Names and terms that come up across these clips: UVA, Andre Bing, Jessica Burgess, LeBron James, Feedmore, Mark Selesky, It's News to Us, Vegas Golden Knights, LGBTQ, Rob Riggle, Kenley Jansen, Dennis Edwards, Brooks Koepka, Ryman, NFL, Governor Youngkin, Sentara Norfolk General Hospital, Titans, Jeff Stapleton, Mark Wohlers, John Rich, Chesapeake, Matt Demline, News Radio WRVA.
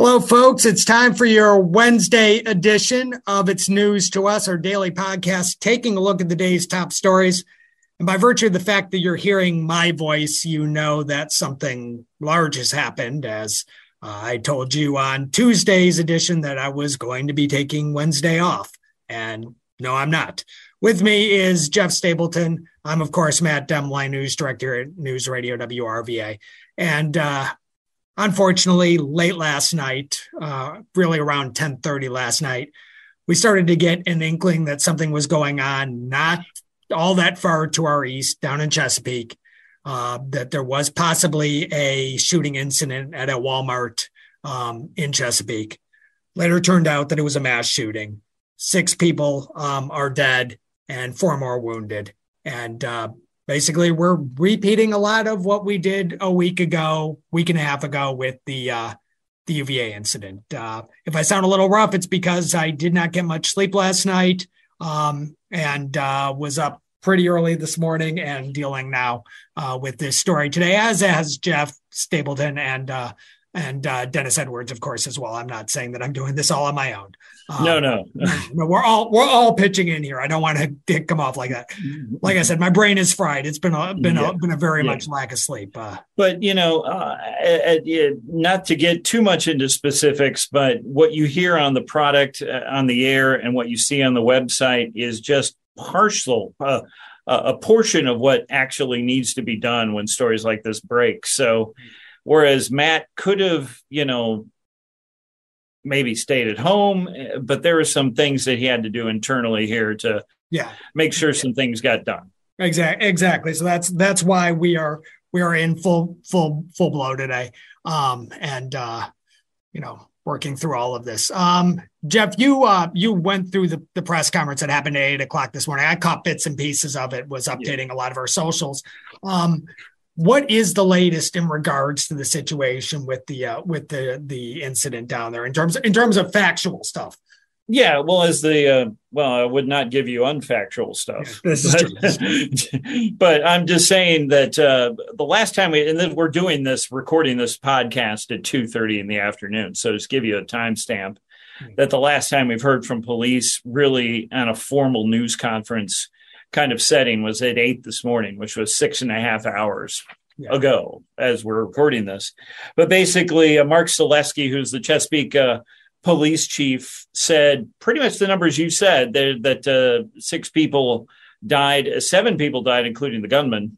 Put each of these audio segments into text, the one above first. Hello, folks. It's time for your Wednesday edition of It's News to Us, our daily podcast, taking a look at the day's top stories. And by virtue of the fact that you're hearing my voice, you know that something large has happened, as I told you on Tuesday's edition that I was going to be taking Wednesday off. And no, I'm not. With me is Jeff Stapleton. I'm, of course, Matt Demline, news director at News Radio WRVA. And unfortunately, late last night, really around 10:30 last night, we started to get an inkling that something was going on not all that far to our east, down in Chesapeake, that there was possibly a shooting incident at a Walmart in Chesapeake. Later turned out that it was a mass shooting. 6 people are dead and 4 more wounded. And basically, we're repeating a lot of what we did a week ago, week and a half ago with the UVA incident. If I sound a little rough, it's because I did not get much sleep last night and was up pretty early this morning and dealing now with this story today, as Jeff Stapleton and Dennis Edwards, of course, as well. I'm not saying that I'm doing this all on my own. No. We're all pitching in here. I don't want to come off like that. Like I said, my brain is fried. It's been a very much lack of sleep. But you know, not to get too much into specifics, but what you hear on the product on the air and what you see on the website is just partial. A portion of what actually needs to be done when stories like this break. So, whereas Matt could have, you know, maybe stayed at home, but there were some things that he had to do internally here to make sure some things got done. Exactly. So that's why we are in full blow today. Working through all of this. Jeff, you went through the press conference that happened at 8:00 this morning. I caught bits and pieces of it, was updating a lot of our socials. What is the latest in regards to the situation with the incident down there in terms of factual stuff? Yeah, well, I would not give you unfactual stuff. Yeah, this is true. But I'm just saying that the last time we're doing this, recording this podcast at 2:30 in the afternoon. So just give you a timestamp that the last time we've heard from police really on a formal news conference kind of setting was at 8:00 this morning, which was 6.5 hours ago as we're recording this. But basically, Mark Selesky, who's the Chesapeake police chief, said pretty much the numbers you said, that 6 people died, 7 people died, including the gunman,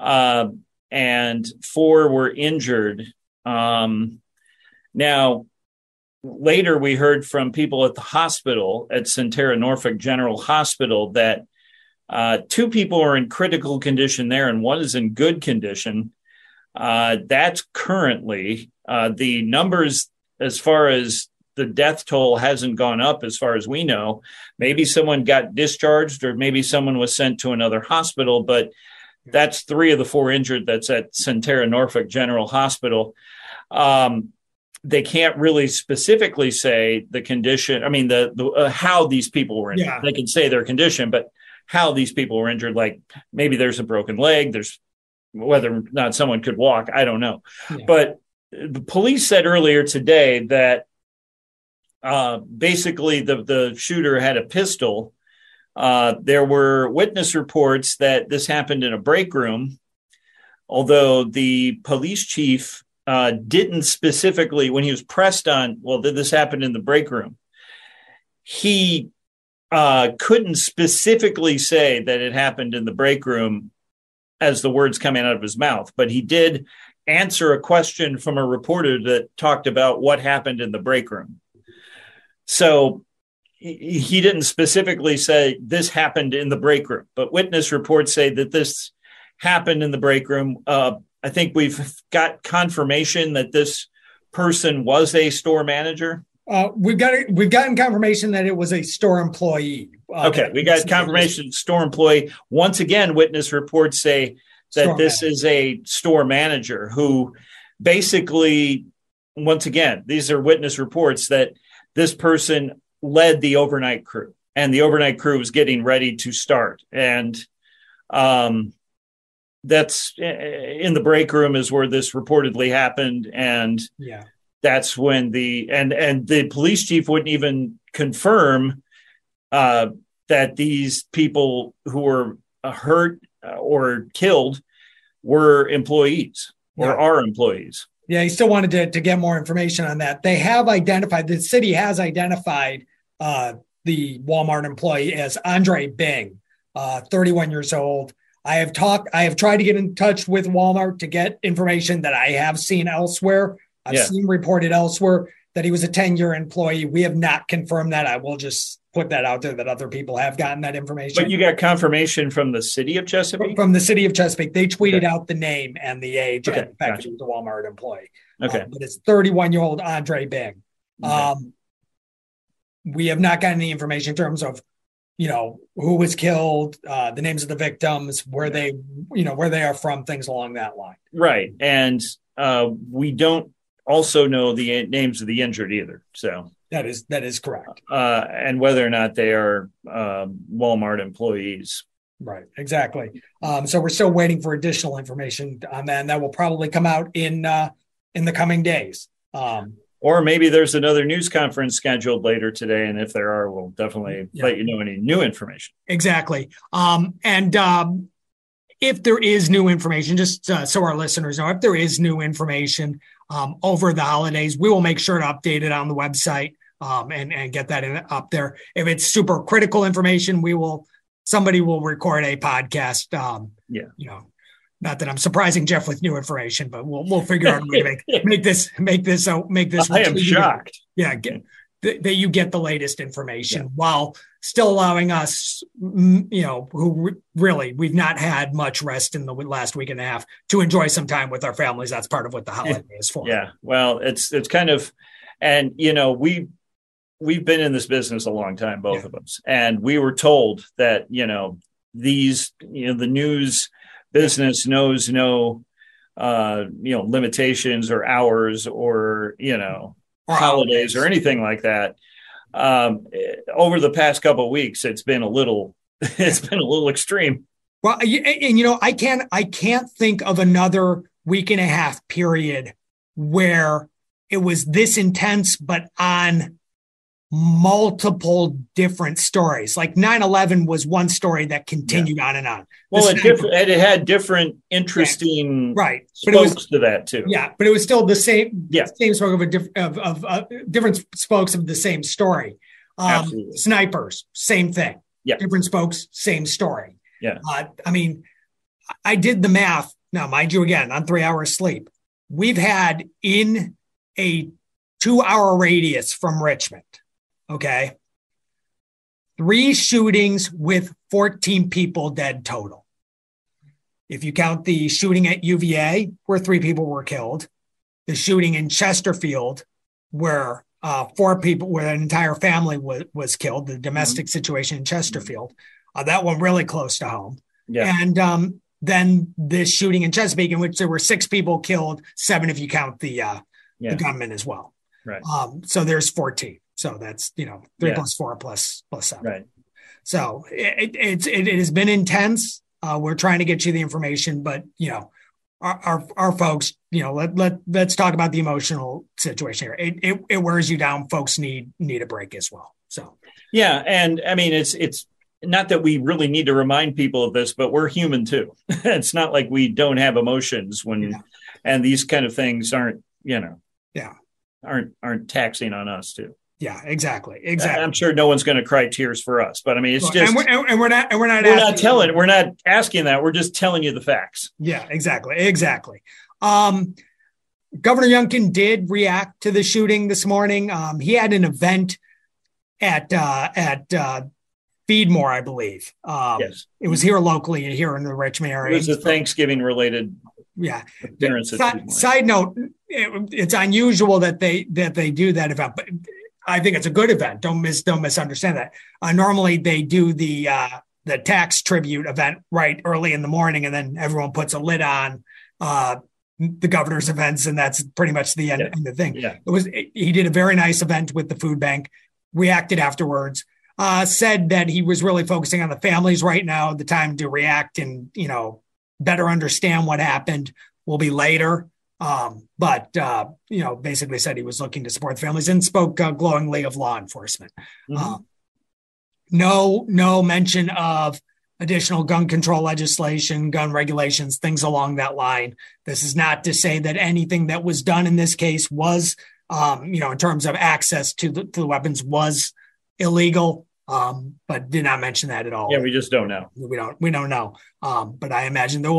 and 4 were injured. Now, later we heard from people at the hospital, at Sentara Norfolk General Hospital, that 2 people are in critical condition there, and 1 is in good condition. That's currently the numbers as far as the death toll hasn't gone up as far as we know. Maybe someone got discharged or maybe someone was sent to another hospital, but that's 3 of the 4 injured that's at Sentara Norfolk General Hospital. They can't really specifically say the condition. I mean, the how these people were injured. Yeah. They can say their condition, but how these people were injured, like maybe there's a broken leg, there's whether or not someone could walk, I don't know. Yeah. But the police said earlier today that basically the shooter had a pistol. There were witness reports that this happened in a break room, although the police chief didn't specifically, when he was pressed on, well, this happened in the break room, he couldn't specifically say that it happened in the break room as the words coming out of his mouth, but he did answer a question from a reporter that talked about what happened in the break room. So he didn't specifically say this happened in the break room, but witness reports say that this happened in the break room. I think we've got confirmation that this person was a store manager? We've gotten confirmation that it was a store employee. Okay, we got confirmation store employee. Once again, witness reports say that store this manager is a store manager who basically, once again, these are witness reports that this person led the overnight crew, and the overnight crew was getting ready to start. And that's in the break room is where this reportedly happened. And yeah, that's when the police chief wouldn't even confirm that these people who were hurt or killed were employees or are employees. Yeah, he still wanted to get more information on that. They have identified, the city has identified the Walmart employee as Andre Bing, 31 years old. I have tried to get in touch with Walmart to get information that I have seen elsewhere. I've seen reported elsewhere that he was a 10-year employee. We have not confirmed that. I will just put that out there that other people have gotten that information. But you got confirmation from the city of Chesapeake? From the city of Chesapeake. They tweeted out the name and the age and the fact that he was a Walmart employee. Okay. But it's 31-year-old Andre Bing. Okay. We have not gotten any information in terms of, who was killed, the names of the victims, where they are from, things along that line. Right. And we don't also know the names of the injured either. So that is correct. And whether or not they are Walmart employees. Right. Exactly. So we're still waiting for additional information on that. And that will probably come out in the coming days. Or maybe there's another news conference scheduled later today. And if there are, we'll definitely let you know any new information. Exactly. And if there is new information, just so our listeners know, if there is new information over the holidays, we will make sure to update it on the website and get that up there. If it's super critical information, somebody will record a podcast. Not that I'm surprising Jeff with new information, but we'll figure out a way to make this. I am shocked. Yeah, that you get the latest information while still allowing us, who really we've not had much rest in the last week and a half to enjoy some time with our families. That's part of what the holiday is for. Yeah, well, it's kind of, and we've been in this business a long time, both of us, and we were told that the news business knows no, limitations or hours or, or holidays or anything like that. Over the past couple of weeks, it's been a little extreme. Well, and I can't think of another week and a half period where it was this intense, but on multiple different stories. Like 9/11 was one story that continued on and on. Well, it had different interesting spokes to that too. Yeah, but it was still the same spoke of a different spokes of the same story. Absolutely. Snipers, same thing. Yeah, different spokes, same story. Yeah, I did the math. Now, mind you, again on 3 hours sleep, we've had in a 2-hour radius from Richmond. Okay. 3 shootings with 14 people dead total. If you count the shooting at UVA, where 3 people were killed, the shooting in Chesterfield, where 4 people, where an entire family was killed, the domestic situation in Chesterfield, that one really close to home. Yeah. And then this shooting in Chesapeake, in which there were 6 people killed, 7 if you count the gunman as well. Right. So there's 14. So that's, 3 plus 4 plus 7. Right. So it has been intense. We're trying to get you the information, but, our folks, let's talk about the emotional situation here. It wears you down. Folks need a break as well. So, yeah. And I mean, it's not that we really need to remind people of this, but we're human too. It's not like we don't have emotions and these kind of things aren't, aren't taxing on us too. Yeah, exactly. I'm sure no one's going to cry tears for us, but I mean, it's just, we're not asking that. We're just telling you the facts. Yeah, exactly. Governor Youngkin did react to the shooting this morning. He had an event at Feedmore, I believe. Yes. It was here locally, here in the Richmond area. It was a Thanksgiving related Yeah. Side note, it's unusual that they do that event, but I think it's a good event. Don't misunderstand that. Normally they do the tax tribute event right early in the morning, and then everyone puts a lid on the governor's events, and that's pretty much the end of the thing. Yeah. He did a very nice event with the food bank, reacted afterwards, said that he was really focusing on the families right now. The time to react and, better understand what happened will be later. But basically said he was looking to support the families, and spoke glowingly of law enforcement. Mm-hmm. No mention of additional gun control legislation, gun regulations, things along that line. This is not to say that anything that was done in this case was, in terms of access to the weapons, was illegal, but did not mention that at all. Yeah, we just don't know. We don't know. But I imagine there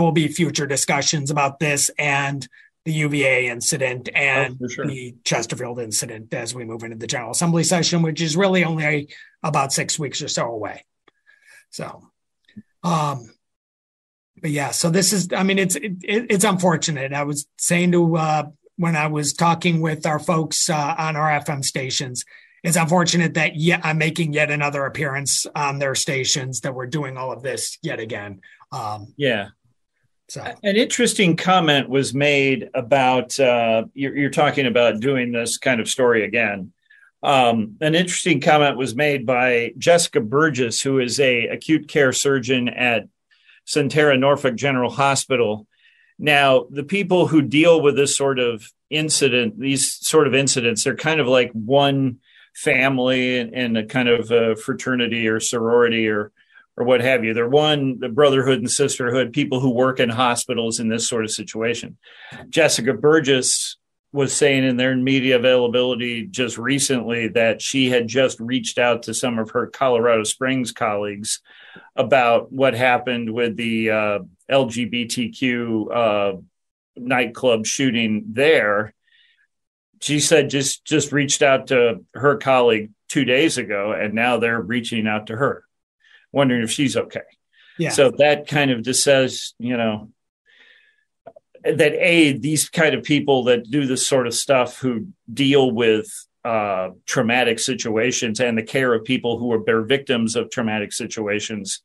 will be future discussions about this and the UVA incident and the Chesterfield incident as we move into the General Assembly session, which is really only about 6 weeks or so away. So, so this is, it's unfortunate. I was saying when I was talking with our folks on our FM stations, it's unfortunate that I'm making yet another appearance on their stations, that we're doing all of this yet again. So. An interesting comment was made about, you're talking about doing this kind of story again. An interesting comment was made by Jessica Burgess, who is an acute care surgeon at Sentara Norfolk General Hospital. Now, the people who deal with this sort of incident, these sort of incidents, they're kind of like one family and a kind of a fraternity or sorority or what have you. They're the brotherhood and sisterhood, people who work in hospitals in this sort of situation. Jessica Burgess was saying in their media availability just recently that she had just reached out to some of her Colorado Springs colleagues about what happened with the LGBTQ nightclub shooting there. She said just reached out to her colleague 2 days ago, and now they're reaching out to her, wondering if she's okay. Yeah. So that kind of just says, that these kind of people that do this sort of stuff, who deal with traumatic situations and the care of people who are their victims of traumatic situations,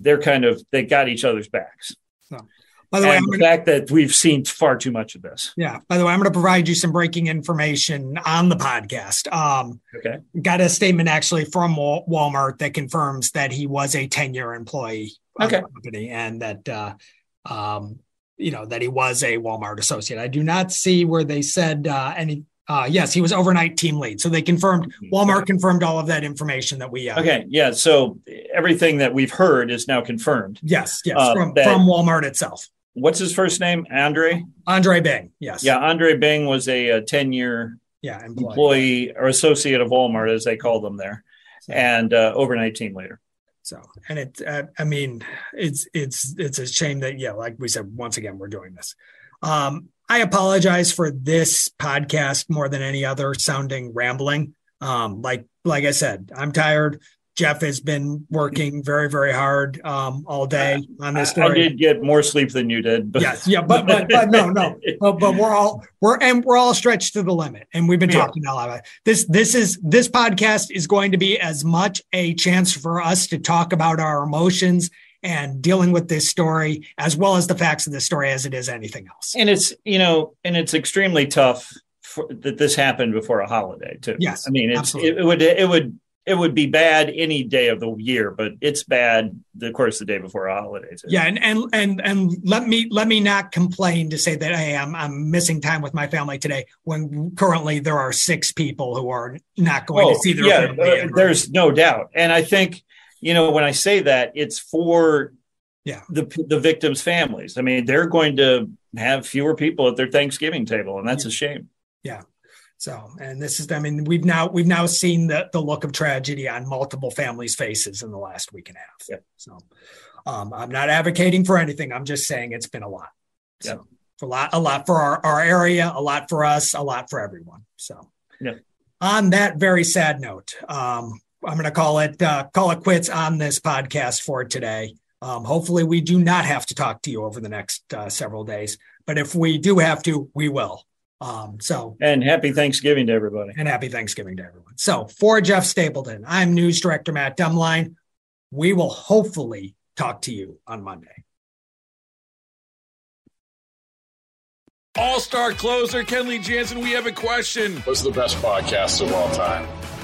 they got each other's backs. So, by the way, the fact that we've seen far too much of this. Yeah. By the way, I'm going to provide you some breaking information on the podcast. Okay. Got a statement actually from Walmart that confirms that he was a 10-year employee of the company, and that, that he was a Walmart associate. I do not see where they said any. Yes, he was overnight team lead. So they Walmart confirmed all of that information that we. Yeah. So everything that we've heard is now confirmed. Yes. From Walmart itself. What's his first name? Andre Bing. Yes. Yeah. Andre Bing was a 10-year employee or associate of Walmart, as they call them there, and overnight team leader. So, and it's a shame that, like we said, once again, we're doing this. I apologize for this podcast more than any other sounding rambling. Like I said, I'm tired. Jeff has been working very, very hard all day on this story. I did get more sleep than you did. But. Yes, yeah, but no. But we're all stretched to the limit, and we've been talking a lot about it. This podcast is going to be as much a chance for us to talk about our emotions and dealing with this story, as well as the facts of this story, as it is anything else. And it's it's extremely tough that this happened before a holiday too. Yes, I mean it would be bad any day of the year, but it's bad, of course, the day before a holiday. Too. Yeah, and let me not complain to say that, hey, I'm missing time with my family today, when currently there are 6 people who are not going to see their family. There's no doubt, and I think when I say that, it's for the victims' families. I mean, they're going to have fewer people at their Thanksgiving table, and that's a shame. Yeah. So, and this is, we've now seen the look of tragedy on multiple families' faces in the last week and a half. Yep. So I'm not advocating for anything. I'm just saying it's been a lot. Yep. So a lot for our area, a lot for us, a lot for everyone. So on that very sad note, I'm going to call it quits on this podcast for today. Hopefully we do not have to talk to you over the next several days, but if we do have to, we will. And happy Thanksgiving to everybody. And happy Thanksgiving to everyone. So for Jeff Stapleton, I'm News Director Matt Demline. We will hopefully talk to you on Monday. All-star closer Kenley Jansen, we have a question. What's the best podcast of all time?